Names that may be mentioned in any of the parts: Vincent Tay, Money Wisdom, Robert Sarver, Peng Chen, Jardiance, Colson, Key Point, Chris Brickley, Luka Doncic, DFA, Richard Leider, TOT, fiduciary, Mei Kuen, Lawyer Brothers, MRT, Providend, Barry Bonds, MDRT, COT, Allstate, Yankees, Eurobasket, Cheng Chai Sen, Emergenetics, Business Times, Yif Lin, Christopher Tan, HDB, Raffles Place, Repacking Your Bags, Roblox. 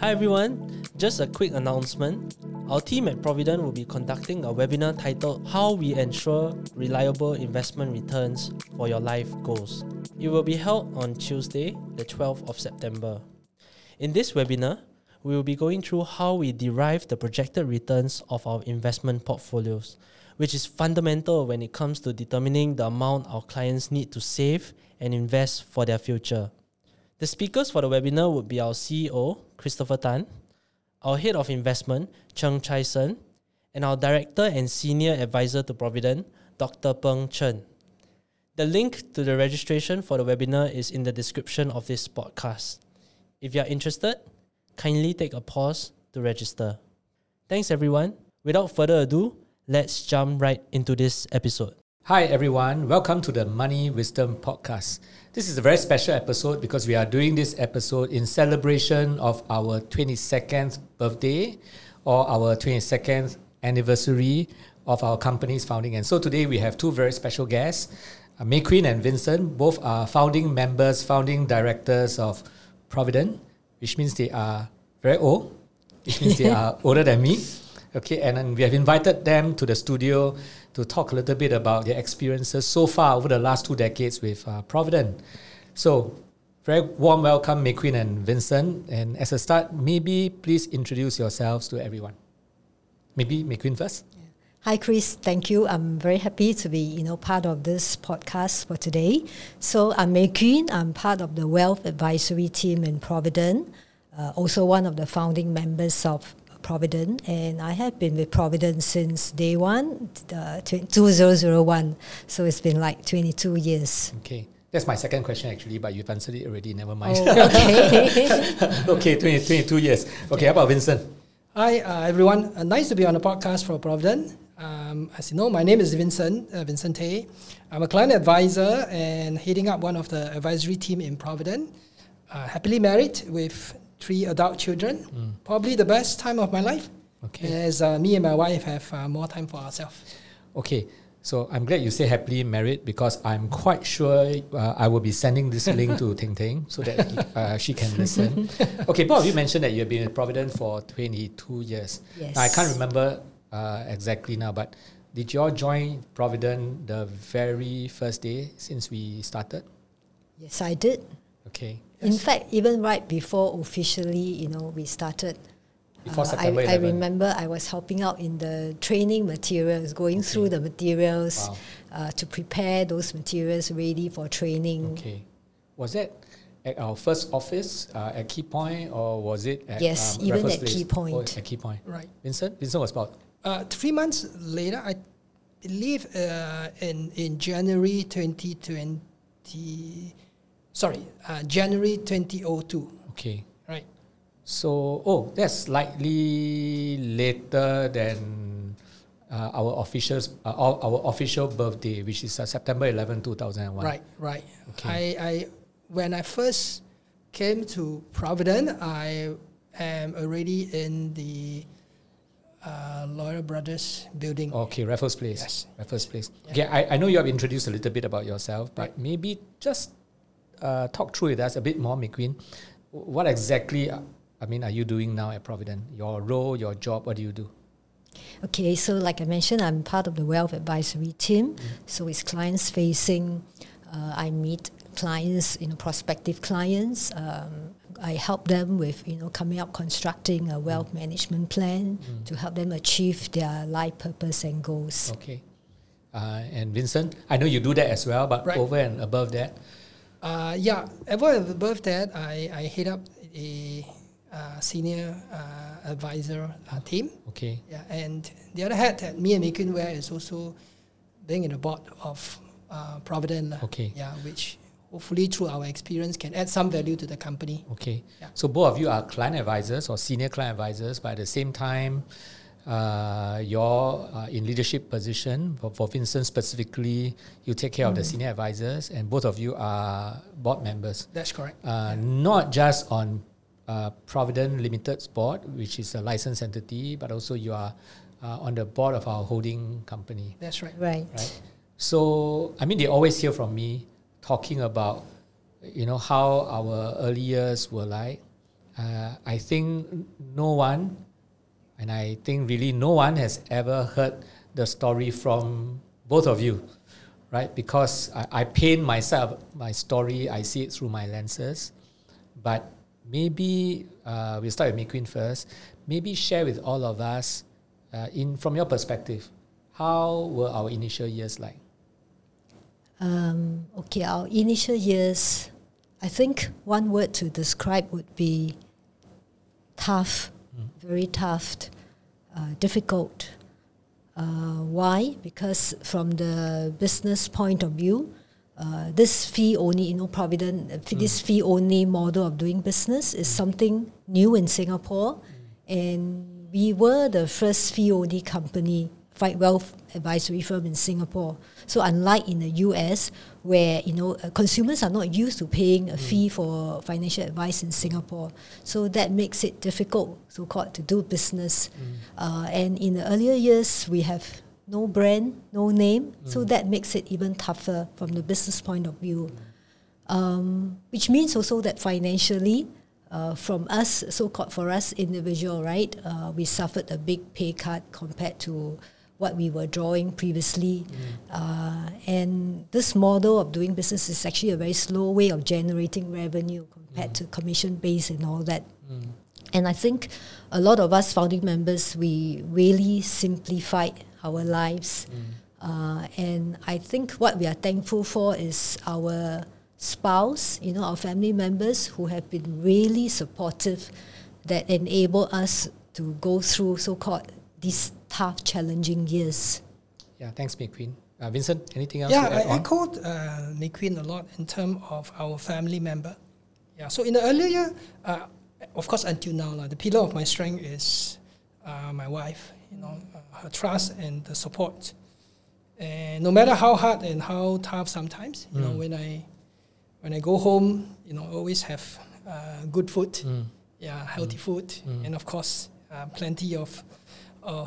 Hi everyone, just a quick announcement. Our team at Providend will be conducting a webinar titled How We Ensure Reliable Investment Returns for Your Life Goals. It will be held on Tuesday, the 12th of September. In this webinar, we will be going through how we derive the projected returns of our investment portfolios, which is fundamental when it comes to determining the amount our clients need to save and invest for their future. The speakers for the webinar would be our CEO, Christopher Tan, our Head of Investment, Cheng Chai Sen, and our Director and Senior Advisor to Providend, Dr. Peng Chen. The link to the registration for the webinar is in the description of this podcast. If you are interested, kindly take a pause to register. Thanks everyone. Without further ado, let's jump right into this episode. Hi everyone, welcome to the Money Wisdom Podcast. This is a very special episode because we are doing this episode in celebration of our 22nd birthday or our 22nd anniversary of our company's founding. And so today we have two very special guests, Mei Kuen and Vincent. Both are founding members, founding directors of Providend, which means they are very old, which means they are older than me. Okay, and then we have invited them to the studio to talk a little bit about their experiences so far over the last 2 decades with Providend. So, very warm welcome, Mei Kuen and Vincent. And as a start, maybe please introduce yourselves to everyone. Maybe Mei Kuen first. Yeah. Hi, Chris. Thank you. I'm very happy to be part of this podcast for today. So, I'm Mei Kuen. I'm part of the Wealth Advisory Team in Providend, also one of the founding members of Providend, and I have been with Providend since day one, 2001. So it's been like 22 years. Okay. That's my second question actually, but you've answered it already. Never mind. Oh, okay. Okay, 22 years. Okay, how about Vincent? Hi, everyone. Nice to be on the podcast for Providend. As you know, my name is Vincent, Vincent Tay. I'm a client advisor and heading up one of the advisory team in Providend. Happily married with 3 adult children, probably the best time of my life. Okay, as me and my wife have more time for ourselves. Okay, so I'm glad you say happily married because I'm quite sure I will be sending this link to Ting Ting so that she can listen. Okay, both of you mentioned that you've been in Providend for 22 years. Yes. Now, I can't remember exactly now, but did you all join Providend the very first day since we started? Yes, I did. Okay. Yes. In fact, even right before officially, we started, before September 11. I remember I was helping out in the training materials, going through the materials to prepare those materials ready for training. Okay. Was that at our first office at Key Point, or was it at Yes, even Raffles Place? Key Point. Oh, at Key Point. Right. Vincent was about? 3 months later, I believe in January 2020. January 2002. Okay. Right. So, that's slightly later than our official birthday, which is September 11, 2001. Right. Okay. I when I first came to Providend, I am already in the Lawyer Brothers building. Okay, Raffles Place. Yes. Raffles Place. Yeah. Okay, I know you have introduced a little bit about yourself, but maybe just talk through with us a bit more, Mei Kuen. What exactly, are you doing now at Providend? Your role, your job, what do you do? Okay, so like I mentioned, I'm part of the Wealth Advisory Team. Mm-hmm. So it's clients-facing. I meet clients, prospective clients. I help them with, coming up, constructing a wealth management plan to help them achieve their life purpose and goals. Okay. And Vincent, I know you do that as well, but over and above that? Above that, I head up a senior advisor team. Okay. Yeah, and the other hat that me and Mei Kuen wear is also being in the board of Providend. Okay. Yeah, which hopefully through our experience can add some value to the company. Okay. Yeah. So both of you are client advisors or senior client advisors, but at the same time, you're in leadership position. For Vincent specifically, you take care of the senior advisors, and both of you are board members. That's correct. Not just on Providend Limited's board, which is a licensed entity, but also you are on the board of our holding company. That's right. Right. So, they always hear from me talking about how our early years were like. I think no one, and I think really no one has ever heard the story from both of you, right? Because I paint myself, my story, I see it through my lenses. But maybe we'll start with Mei Kuen first. Maybe share with all of us, from your perspective, how were our initial years like? Okay, our initial years, I think one word to describe would be tough, very tough, difficult. Why? Because from the business point of view, this fee-only, Providend, this fee-only model of doing business is something new in Singapore. And we were the first fee-only company, wealth advisory firm in Singapore. So unlike in the US, where consumers are not used to paying a fee for financial advice in Singapore, so that makes it difficult, so-called, to do business. And in the earlier years, we have no brand, no name, so that makes it even tougher from the business point of view. Which means also that financially, from us, so-called, for us individual, right, we suffered a big pay cut compared to what we were drawing previously. And this model of doing business is actually a very slow way of generating revenue compared to commission base and all that. And I think a lot of us founding members, we really simplified our lives. And I think what we are thankful for is our spouse, our family members who have been really supportive, that enable us to go through so-called these tough, challenging years. Yeah, thanks, Mei Kuen. Vincent, anything else? Yeah, I echoed Mei Kuen a lot in terms of our family member. Yeah, so in the earlier year, of course, until now, the pillar of my strength is my wife. Her trust and the support. And no matter how hard and how tough, sometimes when I go home, always have good food, healthy food, and of course, plenty of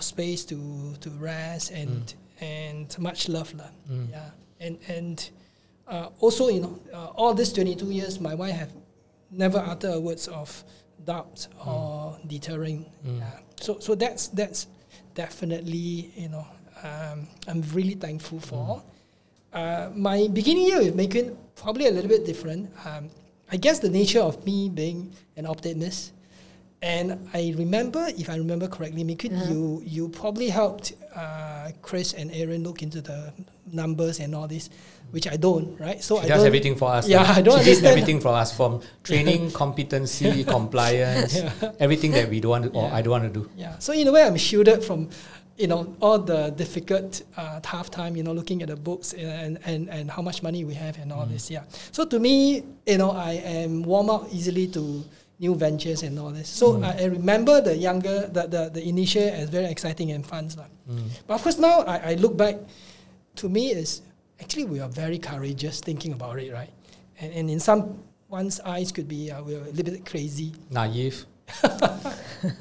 space to rest and much love. Also, all these 22 years, my wife have never uttered words of doubt or deterring. So that's definitely, I'm really thankful for. My beginning year with Mei Kuen, probably a little bit different. I guess the nature of me being an optimist. And I remember, if I remember correctly, Mei Kuen, you probably helped Chris and Aaron look into the numbers and all this, which I don't, right? So she does everything for us. Yeah, I don't. She did everything for us, from training, competency, compliance, everything that we don't want to, or I don't want to do. Yeah. So in a way, I'm shielded from, all the difficult, tough time. Looking at the books and how much money we have and all this. Yeah. So to me, I am warm up easily to new ventures and all this. So I remember the younger, the initial as very exciting and fun stuff. But of course now I look back, to me is actually we are very courageous thinking about it, right? And in someone's eyes could be we are a little bit crazy. Naive.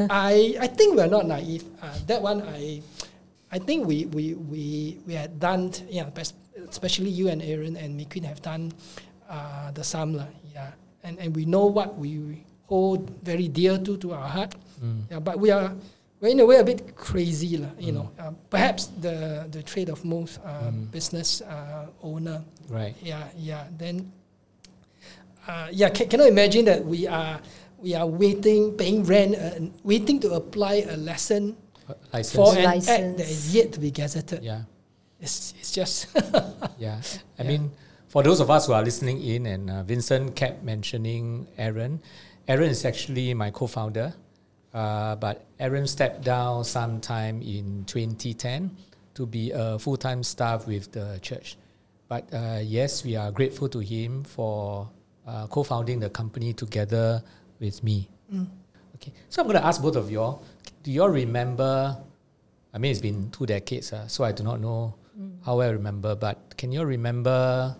I think we are not naive. That one I think we had done, especially you and Aaron and Mei Kuen have done the samla, and we know what we hold very dear to our heart, but we're in a way a bit crazy, perhaps the trait of most business owner, right? Cannot imagine that we are waiting, paying rent, waiting to apply a lesson for an act that is yet to be gazetted. It's just mean, for those of us who are listening in, and Vincent kept mentioning Aaron. Aaron is actually my co-founder, but Aaron stepped down sometime in 2010 to be a full-time staff with the church. But yes, we are grateful to him for co-founding the company together with me. Okay, so I'm going to ask both of you all, do you all remember, I mean, it's been 2 decades, so I do not know how I remember, but can you remember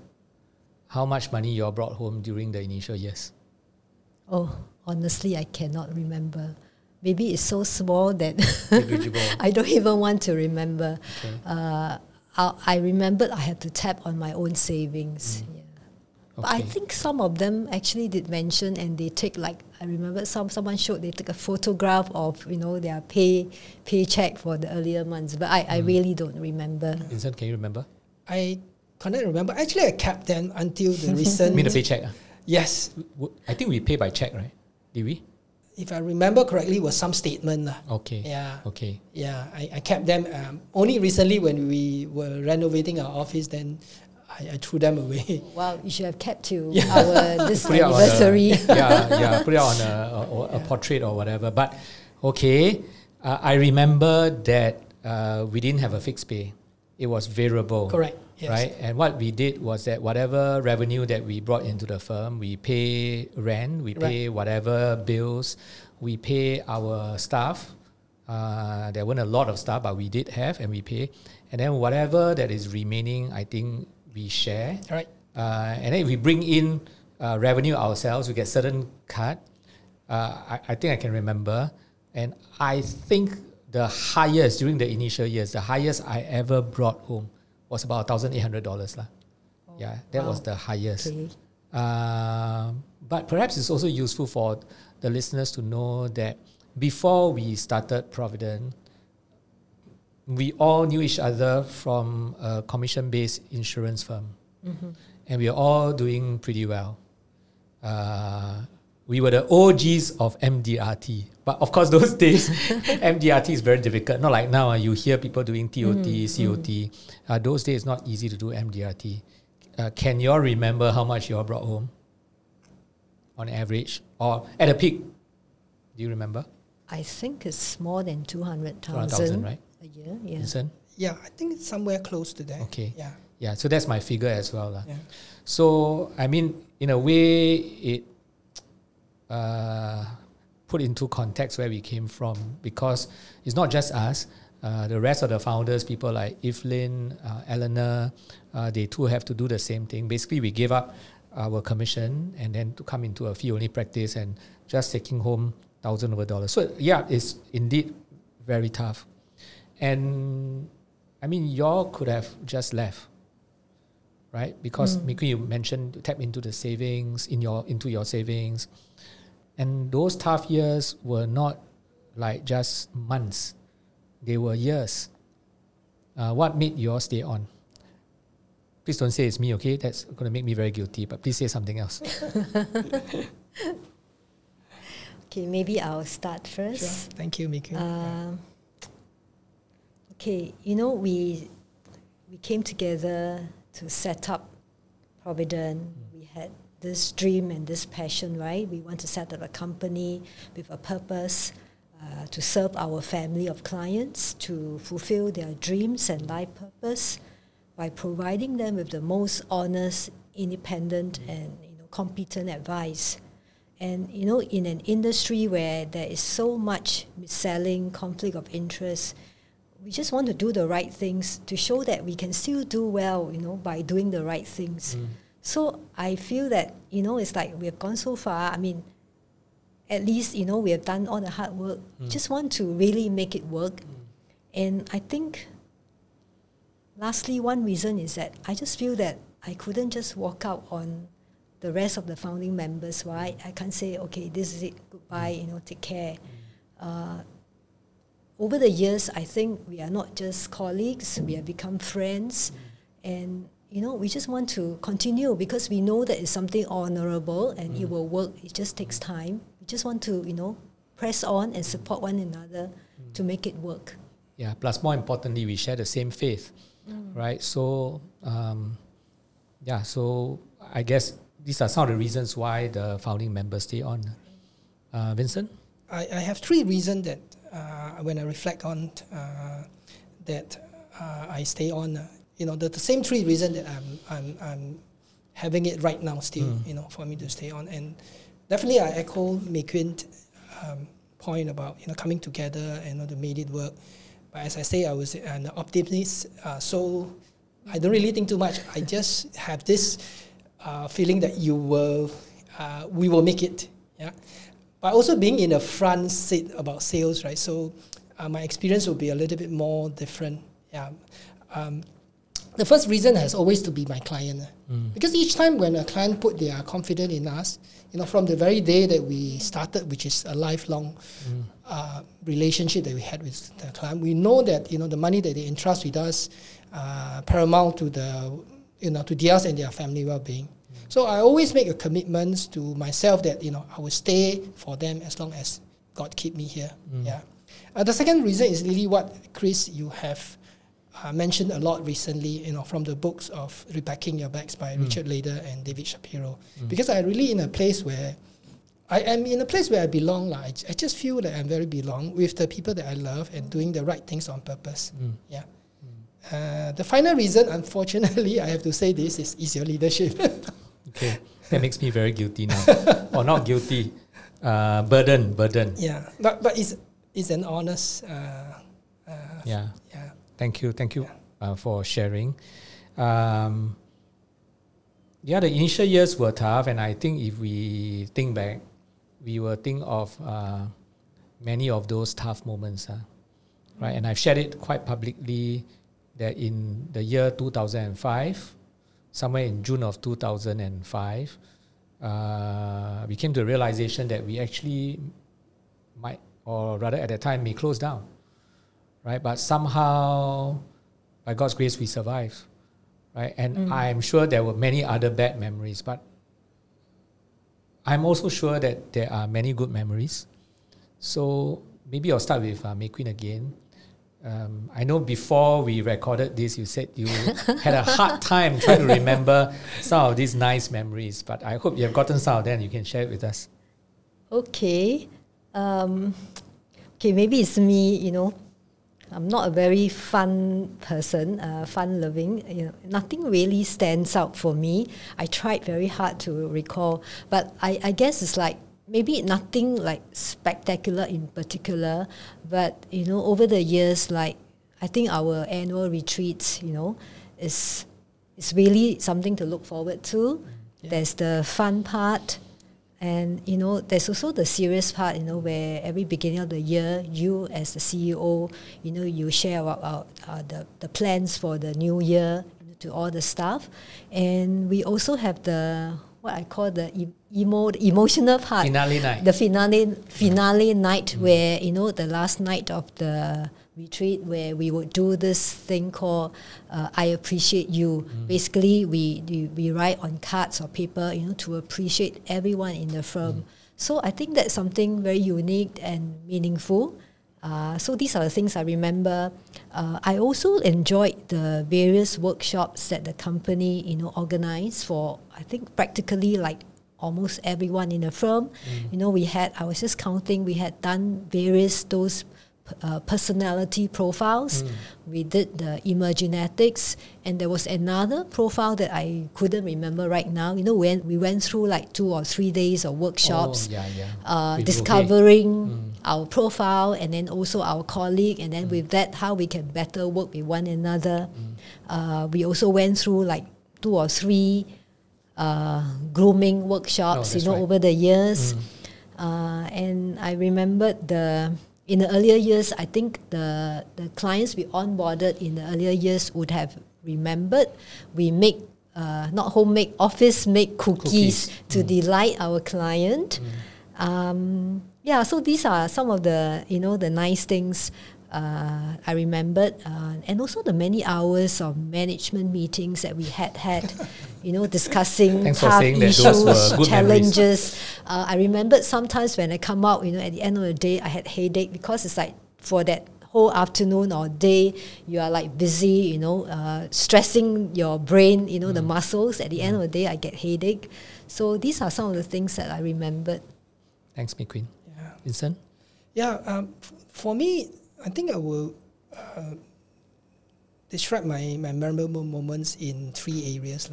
how much money you all brought home during the initial years? Oh, honestly, I cannot remember. Maybe it's so small that I don't even want to remember. Okay. I remembered I had to tap on my own savings. But I think some of them actually did mention, and they take like, I remember someone showed they took a photograph of, you know, their paycheck for the earlier months. But I really don't remember. Vincent, can you remember? I can't remember. Actually, I kept them until the recent. You mean the paycheck? Yes. I think we pay by check, right? Did we? If I remember correctly, it was some statement. Okay. Yeah. Okay. Yeah, I kept them. Only recently when we were renovating our office, then I threw them away. Wow, you should have kept to our this anniversary. Put it on a portrait or whatever. But okay, I remember that we didn't have a fixed pay; it was variable. Correct. Yes. Right. And what we did was that whatever revenue that we brought into the firm, we pay rent, we pay whatever bills, we pay our staff. There weren't a lot of staff, but we did have, and we pay. And then whatever that is remaining, I think we share. Right. And then if we bring in revenue ourselves, we get certain cut. I think I can remember. And I think the highest, during the initial years, the highest I ever brought home was about $1,800 lah. Oh, yeah, that was the highest. Okay. But perhaps it's also useful for the listeners to know that before we started Providend, we all knew each other from a commission-based insurance firm. Mm-hmm. And we were all doing pretty well. We were the OGs of MDRT. But of course, those days, MDRT is very difficult. Not like now, you hear people doing TOT, COT. Those days, it's not easy to do MDRT. Can you all remember how much you all brought home on average? Or at a peak? Do you remember? I think it's more than 200,000, right? A year, yeah. Vincent? Yeah, I think it's somewhere close to that. Okay. Yeah. Yeah. So that's my figure as well. Yeah. So I mean, in a way, it put into context where we came from, because it's not just us. The rest of the founders, people like Yif Lin, Eleanor, they too have to do the same thing. Basically, we gave up our commission and then to come into a fee-only practice and just taking home $1,000 over. So yeah, it's indeed very tough. And I mean, y'all could have just left, right? Because Mei Kuen, you mentioned to tap into the savings, into your savings. And those tough years were not like just months. They were years. What made y'all stay on? Please don't say it's me, okay? That's going to make me very guilty, but please say something else. Okay, maybe I'll start first. Sure. Thank you, Mei Kuen. Okay, you know, we came together to set up Providend. We had this dream and this passion, right? We want to set up a company with a purpose to serve our family of clients, to fulfill their dreams and life purpose by providing them with the most honest, independent, and competent advice. And, you know, in an industry where there is so much mis-selling, conflict of interest, we just want to do the right things to show that we can still do well, by doing the right things. So I feel that, it's like we have gone so far. I mean, at least, we have done all the hard work. Just want to really make it work. And I think, lastly, one reason is that I just feel that I couldn't just walk out on the rest of the founding members, right? I can't say, okay, this is it, goodbye, take care. Over the years, I think we are not just colleagues, we have become friends. And, we just want to continue because we know that it's something honorable and it will work. It just takes time. We just want to, press on and support one another to make it work. Yeah, plus more importantly, we share the same faith, right? So, so I guess these are some of the reasons why the founding members stay on. Vincent? I have three reasons that when I reflect on I stay on, the same three reasons that I'm having it right now still, for me to stay on. And definitely I echo Mei Kuen's point about, coming together and to make it work. But as I say, I was an optimist, so I don't really think too much. I just have this feeling that we will make it, yeah. But also being in a front seat about sales, right? So my experience will be a little bit more different. Yeah, the first reason has always to be my client. Because each time when a client put their confidence in us, you know, from the very day that we started, which is a lifelong relationship that we had with the client, we know that, you know, the money that they entrust with us paramount to the, you know, to theirs and their family well-being. So I always make a commitment to myself that, you know, I will stay for them as long as God keep me here. Yeah. The second reason is really what, Chris, you have mentioned a lot recently, you know, from the books of Repacking Your Bags by Richard Leider and David Shapiro. Because I really in a place where I am in a place where I belong. Like, I just feel that I'm very belong with the people that I love and doing the right things on purpose. Yeah. The final reason, unfortunately, I have to say this, is your leadership. Okay, that makes me very guilty now. Or not guilty, burden. Yeah, but it's an honest. Yeah. Thank you for sharing. The initial years were tough, and I think if we think back, we will think of many of those tough moments, right? And I've shared it quite publicly that in the year 2005, somewhere in June of 2005, we came to the realization that we actually might, or rather at that time, may close down. Right, but somehow, by God's grace, we survived, right? And I'm sure there were many other bad memories, but I'm also sure that there are many good memories. So maybe I'll start with Mei Kuen again. I know before we recorded this, you said you had a hard time trying to remember some of these nice memories, but I hope you have gotten some of them. You can share it with us. Okay. Okay, maybe it's me, you know. I'm not a very fun person, fun-loving. You know, nothing really stands out for me. I tried very hard to recall, but I guess it's like maybe nothing like spectacular in particular. But you know, over the years, like I think our annual retreats, you know, is really something to look forward to. Yeah. There's the fun part. And, you know, there's also the serious part, you know, where every beginning of the year, you as the CEO, you know, you share the plans for the new year to all the staff. And we also have the, what I call the emotional part. Finale night. The finale night where, you know, the last night of the retreat where we would do this thing called I appreciate you. Basically, we write on cards or paper, you know, to appreciate everyone in the firm. So I think that's something very unique and meaningful. So these are the things I remember. I also enjoyed the various workshops that the company, you know, organized for, I think, practically like almost everyone in the firm. You know, I was just counting, we had done various those personality profiles. We did the Emergenetics, and there was another profile that I couldn't remember right now. You know, when we went through like 2 or 3 days of workshops, discovering our profile, and then also our colleague, and then with that, how we can better work with one another. We also went through like 2 or 3 grooming workshops, over the years. And I remembered in the earlier years, I think the clients we onboarded in the earlier years would have remembered we make, not homemade, office-made cookies to delight our client. So these are some of the, you know, the nice things I remembered. And also the many hours of management meetings that we had, you know, discussing tough issues, challenges. I remembered sometimes when I come out, you know, at the end of the day, I had headache because it's like for that whole afternoon or day, you are like busy, you know, stressing your brain, you know, the muscles. At the end of the day, I get headache. So these are some of the things that I remembered. Thanks, Mei Kuen. Yeah. Vincent? Yeah, for me, I think I will describe my memorable moments in 3 areas.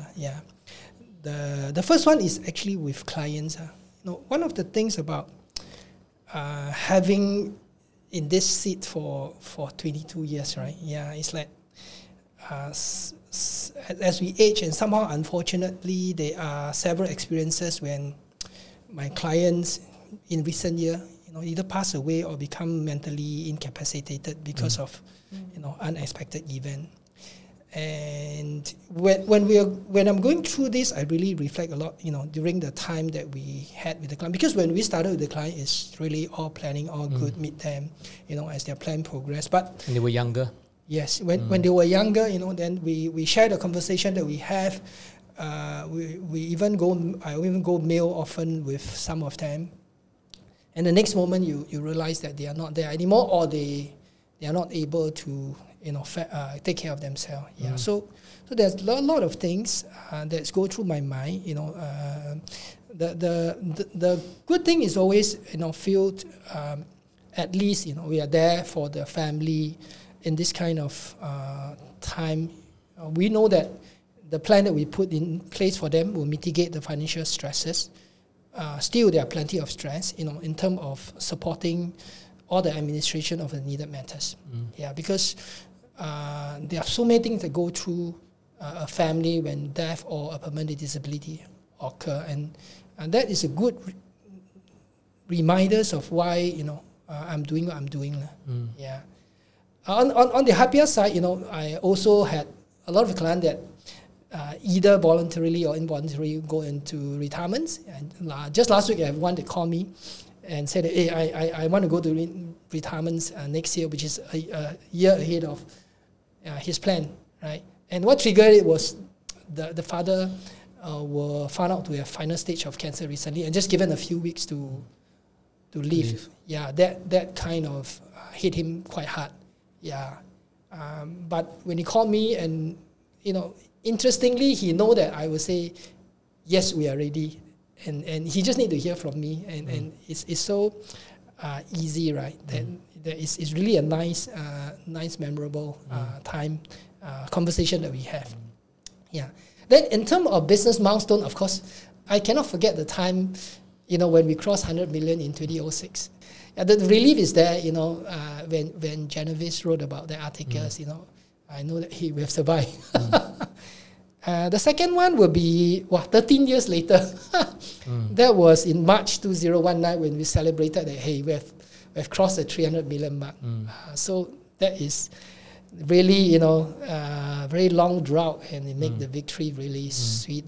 The first one is actually with clients. You know, one of the things about having in this seat for 22 years, right? Yeah, it's like as we age, and somehow, unfortunately, there are several experiences when my clients in recent years, you know, either pass away or become mentally incapacitated because of, you know, unexpected event. And when I'm going through this, I really reflect a lot, you know, during the time that we had with the client. Because when we started with the client, it's really all planning, all good, meet them, you know, as their plan progressed. But and they were younger. Yes, when they were younger, you know, then we share the conversation that we have. I even go meal often with some of them. And the next moment, you realize that they are not there anymore, or they are not able to, you know, take care of themselves. Yeah. Mm. So there's a lot of things that go through my mind. You know, the good thing is always, you know, feel at least, you know, we are there for the family in this kind of time. We know that the plan that we put in place for them will mitigate the financial stresses. Still, there are plenty of stress, you know, in terms of supporting all the administration of the needed matters. Mm. Yeah, because there are so many things that go through a family when death or a permanent disability occur, and that is a good reminders of why, you know, I'm doing what I'm doing. Yeah. On the happier side, you know, I also had a lot of clients that either voluntarily or involuntarily go into retirements. And just last week, I had one that called me and said, "Hey, I want to go to retirements next year," which is a year ahead of his plan, right? And what triggered it was the father were found out to have final stage of cancer recently, and just given a few weeks to live. Yeah, that kind of hit him quite hard. Yeah, but when he called me, and you know, interestingly, he know that I will say, "Yes, we are ready," and he just need to hear from me, and it's so easy, right? That it's really a nice memorable time conversation that we have. Yeah. Then in terms of business milestone, of course, I cannot forget the time, you know, when we crossed 100 million in 2006. The relief is there, you know, when Genevieve wrote about the articles, you know, I know that we have survived. The second one will be 13 years later. That was in March 2019 when we celebrated that, hey, we have crossed the 300 million mark. So that is really, you know, very long drought, and it make the victory really sweet.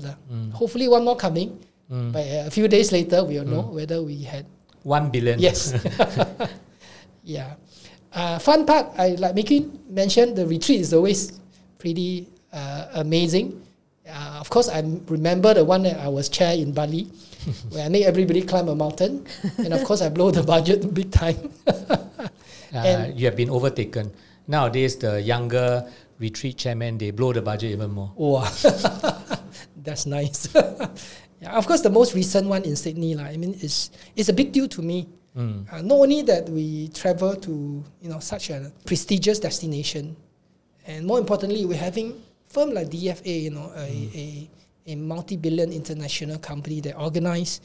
Hopefully one more coming, but a few days later we will know whether we had 1 billion. Yes. Yeah. Fun part, like Mei Kuen mentioned, the retreat is always pretty amazing. Of course, I remember the one that I was chair in Bali, where I made everybody climb a mountain, and of course I blow the budget big time. You have been overtaken. Nowadays, the younger retreat chairman, they blow the budget even more. Wow. That's nice. Yeah, of course, the most recent one in Sydney, I mean, it's a big deal to me. Not only that we travel to, you know, such a prestigious destination, and more importantly, we're having firm like DFA, you know, a multi-billion international company that organized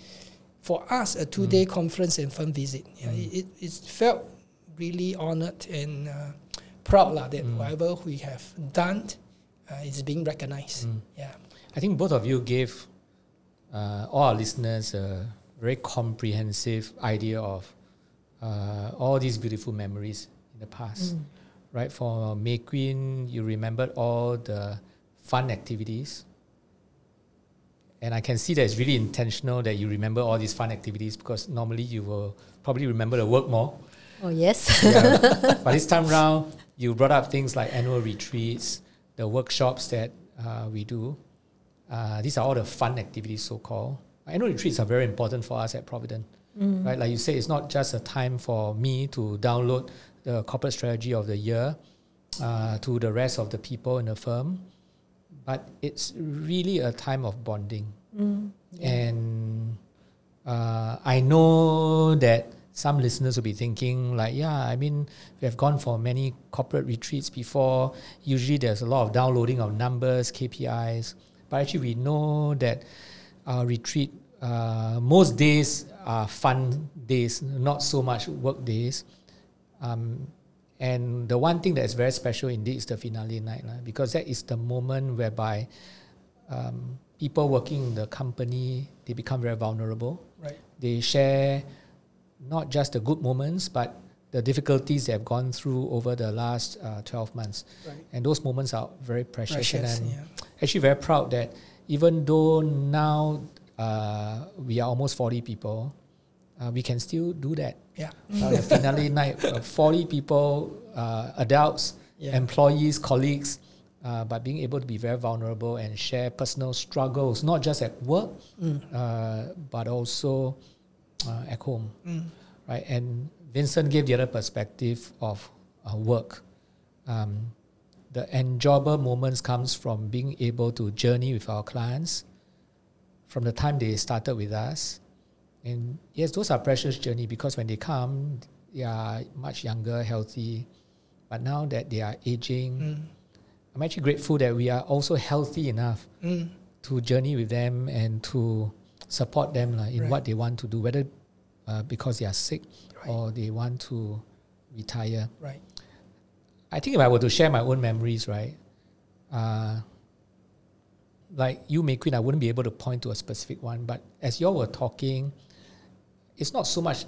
for us a two-day conference and firm visit. Yeah, it felt really honored and proud that whatever we have done is being recognized. Yeah, I think both of you gave all our listeners a very comprehensive idea of all these beautiful memories in the past. Right, for Mei Kuen, you remembered all the fun activities. And I can see that it's really intentional that you remember all these fun activities, because normally you will probably remember the work more. Oh, yes. Yeah. But this time round, you brought up things like annual retreats, the workshops that we do. These are all the fun activities, so-called. Annual retreats are very important for us at Providend. Right? Like you say, it's not just a time for me to download the corporate strategy of the year to the rest of the people in the firm, but it's really a time of bonding. And I know that some listeners will be thinking like, we have gone for many corporate retreats before. Usually there's a lot of downloading of numbers, KPIs, but actually we know that our retreat, most days are fun days, not so much work days. And the one thing that is very special indeed is the finale night, because that is the moment whereby people working in the company, they become very vulnerable. Right. They share not just the good moments, but the difficulties they have gone through over the last 12 months. Right. And those moments are very precious and I'm actually very proud that even though now we are almost 40 people, we can still do that. Yeah. The finale night, 40 people, adults, employees, colleagues, but being able to be very vulnerable and share personal struggles, not just at work, but also at home. Mm. Right? And Vincent gave the other perspective of work. The enjoyable moments comes from being able to journey with our clients from the time they started with us. And yes, those are precious journey because when they come, they are much younger, healthy. But now that they are aging, I'm actually grateful that we are also healthy enough to journey with them and to support them in what they want to do, whether because they are sick or they want to retire. Right. I think if I were to share my own memories, right, like you, Mei Kuen, I wouldn't be able to point to a specific one, but as you all were talking, it's not so much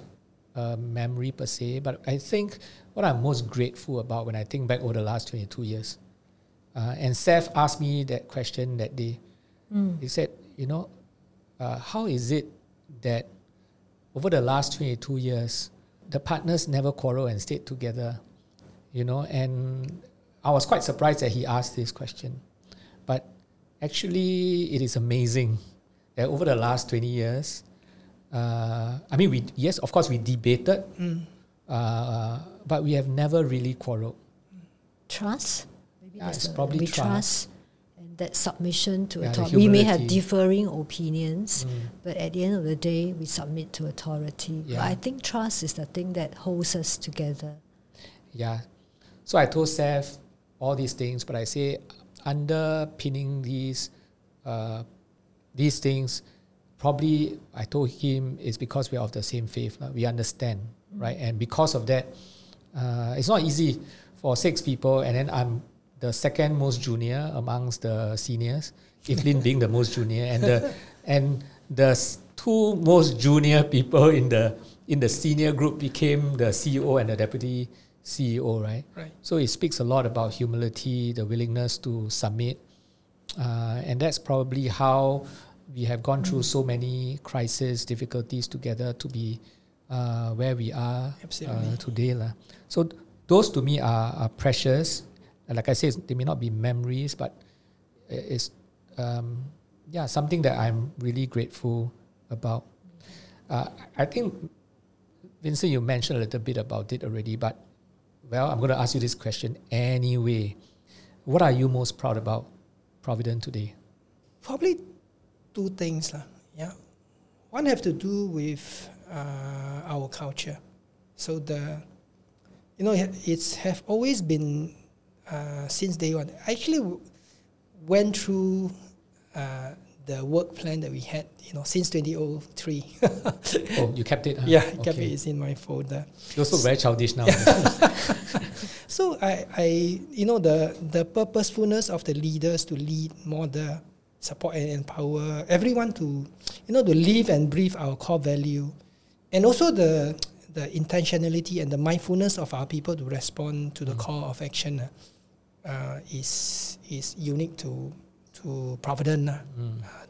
memory per se, but I think what I'm most grateful about when I think back over the last 22 years, and Seth asked me that question that day. He said, you know, how is it that over the last 22 years, the partners never quarreled and stayed together, you know? And I was quite surprised that he asked this question. But actually, it is amazing that over the last 20 years, I mean, yes, of course, we debated, but we have never really quarreled. Trust? Maybe it's probably trust. And that submission to authority. We may have differing opinions, but at the end of the day, we submit to authority. Yeah. But I think trust is the thing that holds us together. Yeah. So I told Seth all these things, but I say, underpinning these things, probably I told him is because we are of the same faith. We understand, right? And because of that, it's not easy for 6 people. And then I'm the second most junior amongst the seniors, Yif Lin being the most junior, and the 2 most junior people in the senior group became the CEO and the deputy CEO, right? So it speaks a lot about humility, the willingness to submit, and that's probably how we have gone through so many crises, difficulties together to be where we are today. So those to me are precious, and like I said, they may not be memories, but it's something that I'm really grateful about. I think, Vincent, you mentioned a little bit about it already, but well, I'm going to ask you this question anyway. What are you most proud about Providend today? Probably 2 things. Yeah. One have to do with our culture. So it's have always been since day one. I actually went through the work plan that we had, since 2003. Oh, you kept it? Huh? Yeah, kept it. It's in my folder. You also very childish now. So the purposefulness of the leaders to lead more the support and empower everyone to, to live and breathe our core value, and also the intentionality and the mindfulness of our people to respond to the call of action is unique to Providend,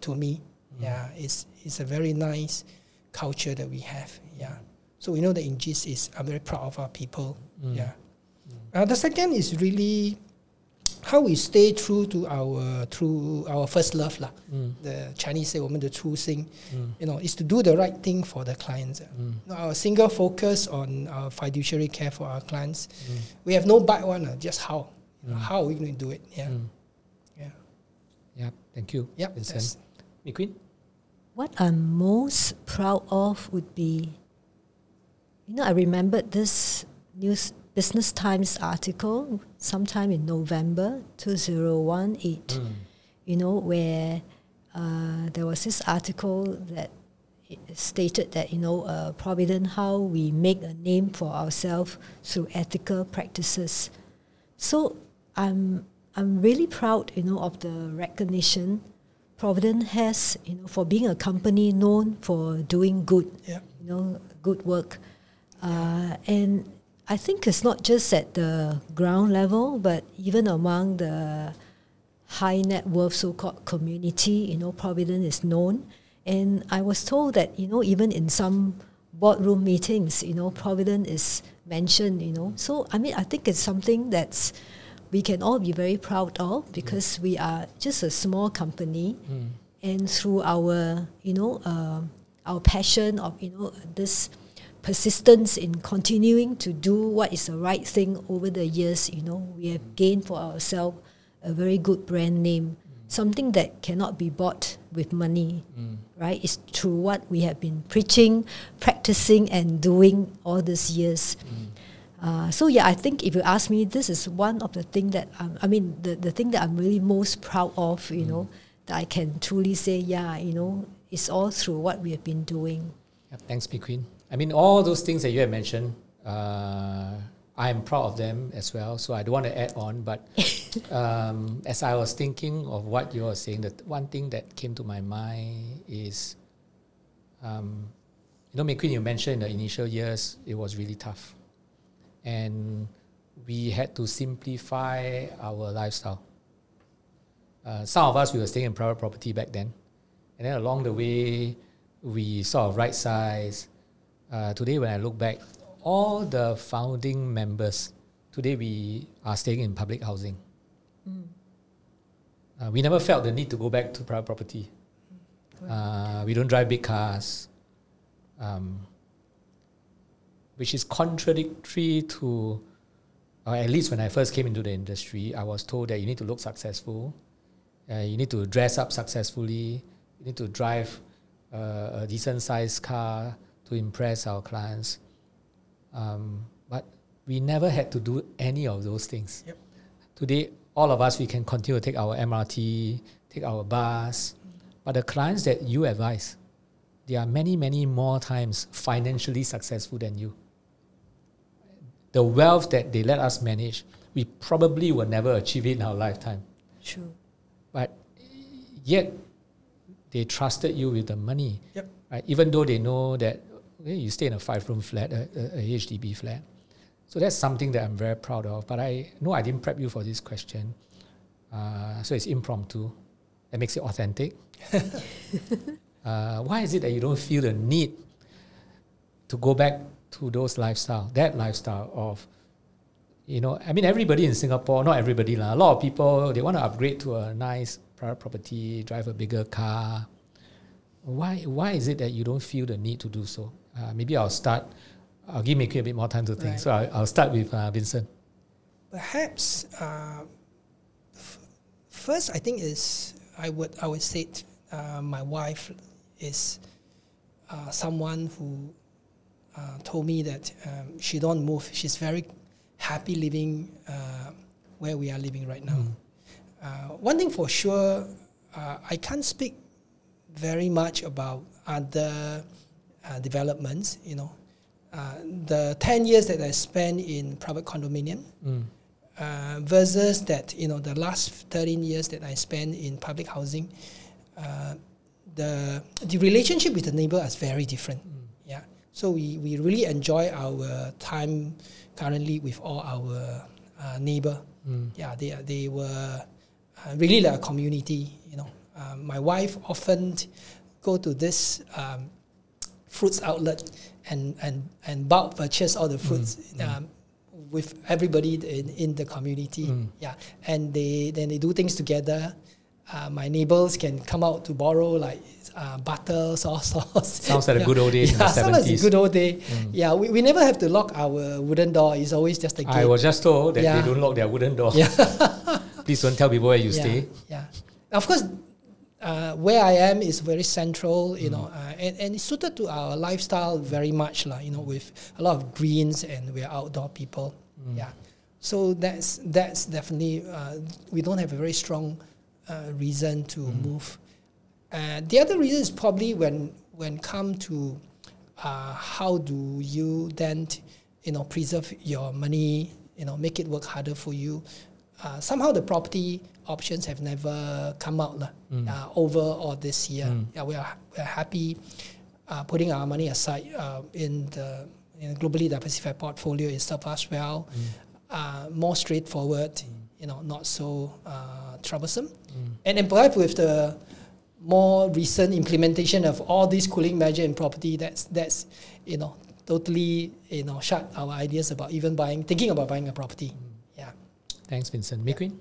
to me. Yeah, it's a very nice culture that we have. Yeah, so we know that in GIS I'm very proud of our people. Yeah, the second is really how we stay true to our first love, The Chinese say, "woman the true thing," is to do the right thing for the clients. Our single focus on our fiduciary care for our clients. We have no bad one. Just how, how are we going to do it? Yeah. Yeah, thank you. Yeah, Vincent. Mei Kuen? What I'm most proud of would be, I remembered this Business Times article sometime in November 2018, where there was this article that stated that, Providend, how we make a name for ourselves through ethical practices. So I'm really proud, of the recognition Providend has, for being a company known for doing good, good work. And I think it's not just at the ground level, but even among the high net worth so-called community, you know, Providend is known. And I was told that, you know, even in some boardroom meetings, you know, Providend is mentioned, you know. So, I mean, I think it's something that's we can all be very proud of, because we are just a small company, and through our, you know, our passion of, you know, this persistence in continuing to do what is the right thing over the years, you know, we have gained for ourselves a very good brand name, something that cannot be bought with money, right? It's through what we have been preaching, practicing, and doing all these years. So yeah, I think if you ask me, this is one of the things that, the thing that I'm really most proud of, you know, that I can truly say, yeah, you know, it's all through what we have been doing. Yep, thanks, Mei Kuen. I mean, all those things that you have mentioned, I'm proud of them as well, so I don't want to add on, but as I was thinking of what you were saying, the one thing that came to my mind is, you know, Mei Kuen, you mentioned in the initial years, it was really tough. And we had to simplify our lifestyle. Some of us, we were staying in private property back then. And then along the way, we sort of right-sized. Today, when I look back, all the founding members, today we are staying in public housing. We never felt the need to go back to private property. We don't drive big cars. Which is contradictory to, or at least when I first came into the industry, I was told that you need to look successful, you need to dress up successfully, you need to drive a decent-sized car to impress our clients. But we never had to do any of those things. Yep. Today, all of us, we can continue to take our MRT, take our bus, but the clients that you advise, they are many, many more times financially successful than you. The wealth that they let us manage, we probably will never achieve it in our lifetime. True. But yet, they trusted you with the money. Yep. Right? Even though they know that you stay in a 5-room flat, a HDB flat. So that's something that I'm very proud of. But I know I didn't prep you for this question. So it's impromptu. That makes it authentic. Why is it that you don't feel the need to go back to those lifestyle, that lifestyle of, you know, I mean, everybody in Singapore, not everybody, a lot of people, they want to upgrade to a nice private property, drive a bigger car. Why is it that you don't feel the need to do so? Maybe I'll start, I'll give Mei Kuen a bit more time to think. Right. So I'll start with Vincent. Perhaps, first I think is, I would say my wife is someone who told me that she don't move. She's very happy living where we are living right now. One thing for sure, I can't speak very much about other developments, you know. The 10 years that I spent in private condominium versus that, you know, the last 13 years that I spent in public housing, the relationship with the neighbor is very different. Yeah. So we really enjoy our time currently with all our neighbor. Yeah, they were really like a community, you know. My wife often go to this fruits outlet and bulk purchase all the fruits with everybody in the community. Yeah, and they do things together. My neighbors can come out to borrow like butter, sauce. Sounds like a good old day in the 70s. Sounds like a good old day. Yeah, we never have to lock our wooden door. It's always just a gate. I was just told that they don't lock their wooden door. Yeah. Please don't tell people where you stay. Yeah. Of course, where I am is very central, you know, and it's suited to our lifestyle very much, you know, with a lot of greens and we're outdoor people. Yeah. So that's definitely, we don't have a very strong reason to move. The other reason is probably when come to how do you then, you know, preserve your money, you know, make it work harder for you. Somehow the property options have never come out over all this year. Yeah, we are happy putting our money aside in the globally diversified portfolio is served us well, more straightforward, not so troublesome. And then perhaps with the more recent implementation of all these cooling measures in property, that's totally shut our ideas about even thinking about buying a property. Yeah. Thanks, Vincent. Mei Kuen?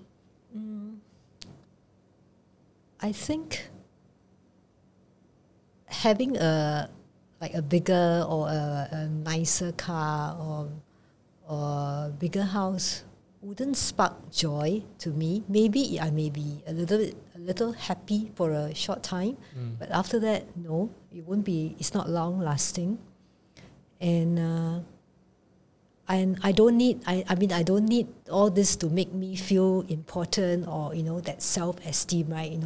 I think having a bigger or a nicer car or bigger house wouldn't spark joy to me. Maybe I may be a little happy for a short time, but after that, no, it won't be. It's not long lasting, and I don't need. I don't need all this to make me feel important or that self-esteem, right?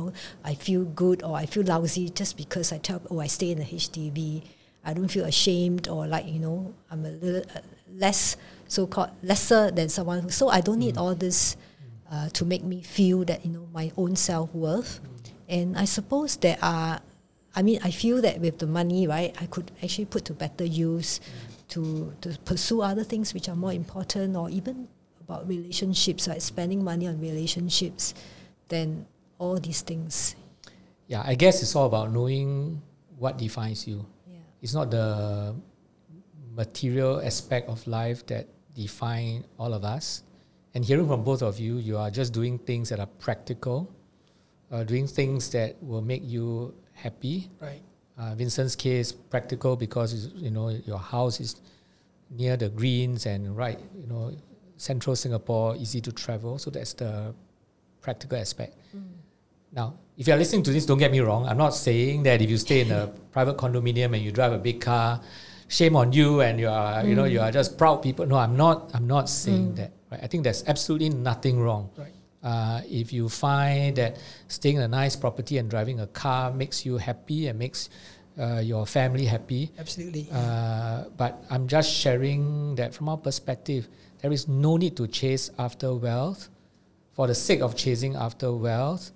I feel good or I feel lousy just because I stay in a HDB. I don't feel ashamed or I'm a little lesser than someone. So I don't need all this to make me feel that my own self-worth. And I suppose I feel that with the money, right, I could actually put to better use to pursue other things which are more important, or even about relationships, like spending money on relationships, than all these things. Yeah, I guess it's all about knowing what defines you. Yeah. It's not the material aspect of life that define all of us. And hearing from both of you, you are just doing things that are practical, doing things that will make you happy. Right. Vincent's case, practical because your house is near the greens and right, central Singapore, easy to travel. So that's the practical aspect. Now, if you're listening to this, don't get me wrong. I'm not saying that if you stay in a private condominium and you drive a big car, shame on you, and you are you are just proud people. No, I'm not saying that. Right? I think there's absolutely nothing wrong. Right. If you find that staying in a nice property and driving a car makes you happy and makes your family happy. Absolutely. But I'm just sharing that from our perspective, there is no need to chase after wealth for the sake of chasing after wealth.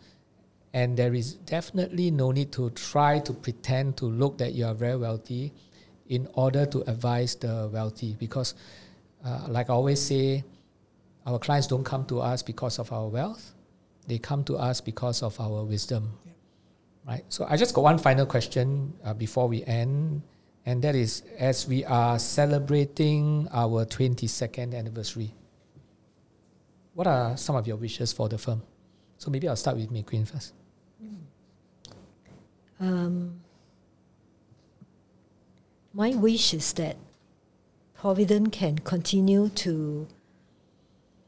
And there is definitely no need to try to pretend to look that you are very wealthy in order to advise the wealthy. Because like I always say, our clients don't come to us because of our wealth. They come to us because of our wisdom. Yep. Right? So I just got one final question before we end. And that is, as we are celebrating our 22nd anniversary, what are some of your wishes for the firm? So maybe I'll start with Mei Kuen first. My wish is that Providend can continue to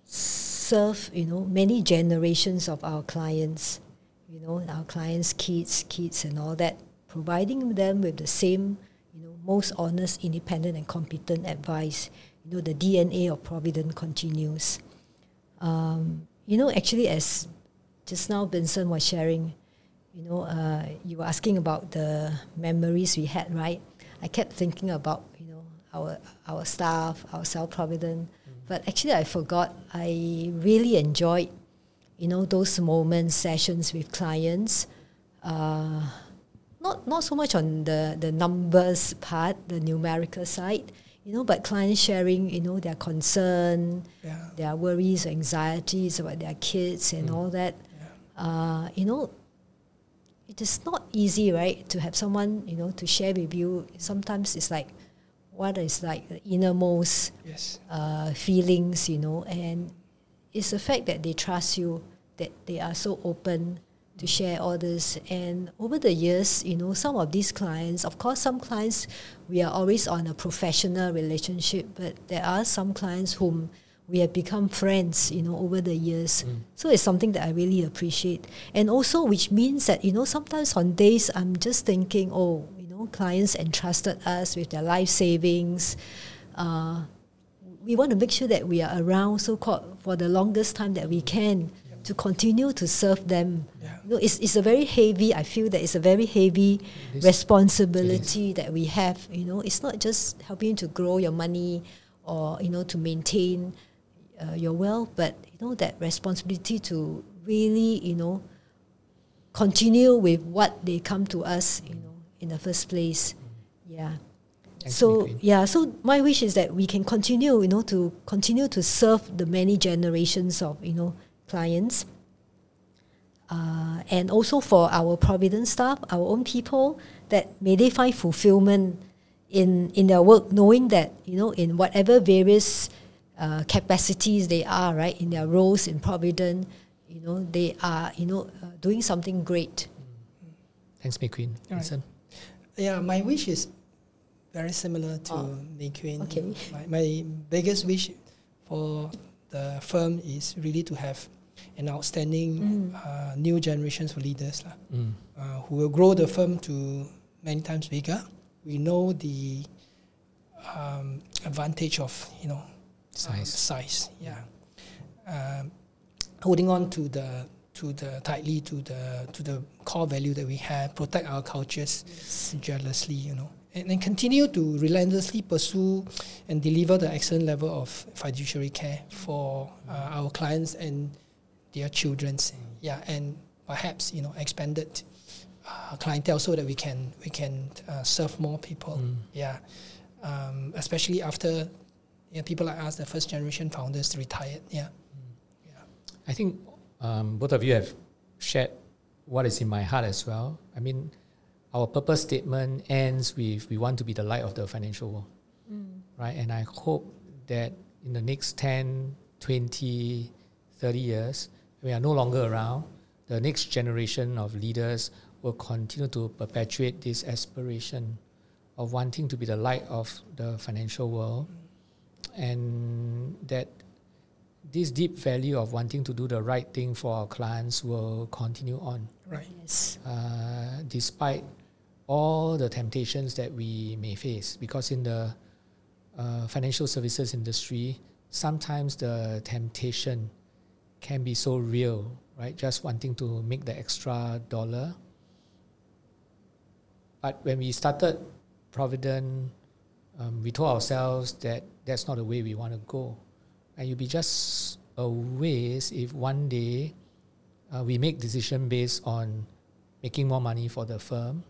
serve, many generations of our clients, our clients' kids and all that, providing them with the same, most honest, independent and competent advice. The DNA of Providend continues. Actually, as just now Vincent was sharing, you were asking about the memories we had, right? I kept thinking about, our staff, ourselves, Providend. But actually, I forgot. I really enjoyed, those moments, sessions with clients. Not so much on the numbers part, the numerical side, but clients sharing, their concern, their worries, anxieties about their kids and all that. Yeah. It is not easy, right, to have someone, to share with you. Sometimes it's like, what is like the innermost feelings, and it's the fact that they trust you, that they are so open to share all this. And over the years, some of these clients, of course, some clients, we are always on a professional relationship, but there are some clients whom we have become friends, over the years. So it's something that I really appreciate. And also, which means that, sometimes on days, I'm just thinking, clients entrusted us with their life savings. We want to make sure that we are around, so-called, for the longest time that we can to continue to serve them. Yeah. It's a very heavy, I feel that it's a very heavy responsibility that we have. It's not just helping to grow your money or, to maintain your wealth, but, that responsibility to really, continue with what they come to us, in the first place. Yeah. Thanks, so yeah, so my wish is that we can continue, you know, to continue to serve the many generations of, you know, clients, and also for our Providend staff, our own people, that may they find fulfillment in their work, knowing that, you know, in whatever various capacities they are, right, in their roles in Providend, you know, they are, you know, doing something great. Thanks, Mei Kuen. Right. Yeah, my wish is very similar to Mei Kuen. Okay. My biggest wish for the firm is really to have an outstanding new generations of leaders who will grow the firm to many times bigger. We know the advantage of, you know, size. Yeah, holding on to the core value that we have, protect our cultures jealously, you know, and continue to relentlessly pursue and deliver the excellent level of fiduciary care for our clients and their children's, yeah, and perhaps, you know, expanded clientele so that we can serve more people, yeah, especially after, you know, people like us, the first generation founders, retired, yeah. Yeah. I think both of you have shared what is in my heart as well. I mean, our purpose statement ends with we want to be the light of the financial world, right? And I hope that in the next 10, 20, 30 years, we are no longer around. The next generation of leaders will continue to perpetuate this aspiration of wanting to be the light of the financial world, and that this deep value of wanting to do the right thing for our clients will continue on. Right. Yes. Despite all the temptations that we may face, because in the financial services industry, sometimes the temptation can be so real, right? Just wanting to make the extra dollar. But when we started Providend, we told ourselves that that's not the way we want to go. And you'll be just a waste if one day we make decision based on making more money for the firm,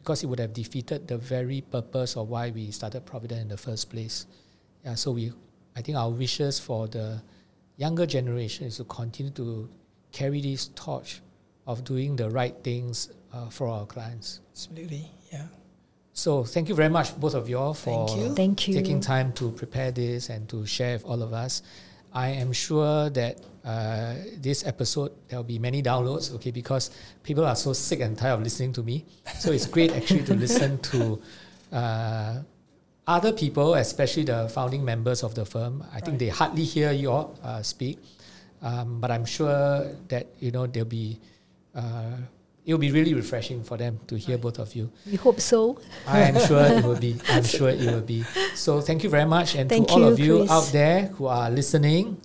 because it would have defeated the very purpose of why we started Providend in the first place. Yeah, so I think our wishes for the younger generation is to continue to carry this torch of doing the right things for our clients. Absolutely, yeah. So thank you very much, both of you all, for taking time to prepare this and to share with all of us. I am sure that this episode, there will be many downloads, okay, because people are so sick and tired of listening to me. So it's great actually to listen to other people, especially the founding members of the firm. I think they hardly hear you all speak, but I'm sure that, you know, there'll be... It'll be really refreshing for them to hear both of you. We hope so. I am sure it will be. I'm sure it will be. So thank you very much. And thank to all of you, Chris, out there who are listening,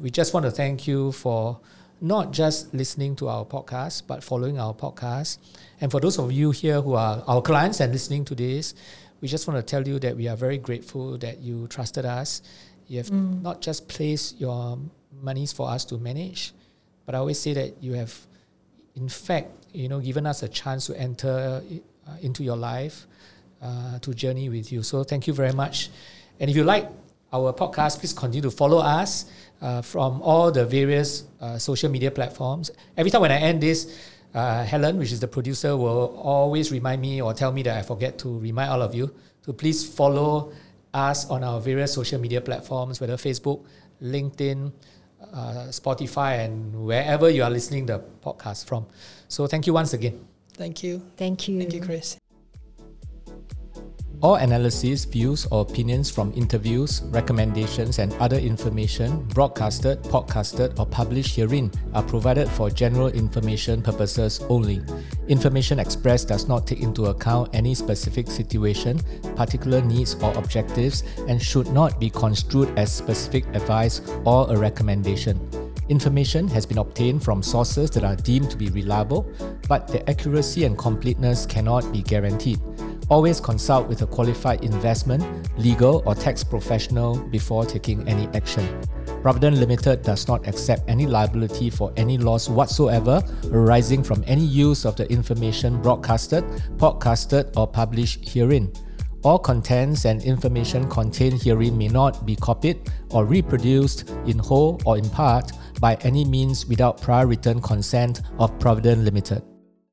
we just want to thank you for not just listening to our podcast, but following our podcast. And for those of you here who are our clients and listening to this, we just want to tell you that we are very grateful that you trusted us. You have not just placed your monies for us to manage, but I always say that you have, in fact, you know, given us a chance to enter into your life, to journey with you. So thank you very much. And if you like our podcast, please continue to follow us from all the various social media platforms. Every time when I end this, Helen, which is the producer, will always remind me or tell me that I forget to remind all of you to please follow us on our various social media platforms, whether Facebook, LinkedIn, Spotify, and wherever you are listening the podcast from. So thank you once again. Thank you. Thank you. Thank you, Chris. All analyses, views, or opinions from interviews, recommendations, and other information broadcasted, podcasted, or published herein are provided for general information purposes only. Information expressed does not take into account any specific situation, particular needs or objectives, and should not be construed as specific advice or a recommendation. Information has been obtained from sources that are deemed to be reliable, but their accuracy and completeness cannot be guaranteed. Always consult with a qualified investment, legal, or tax professional before taking any action. Providend Limited does not accept any liability for any loss whatsoever arising from any use of the information broadcasted, podcasted, or published herein. All contents and information contained herein may not be copied or reproduced in whole or in part by any means without prior written consent of Providend Limited.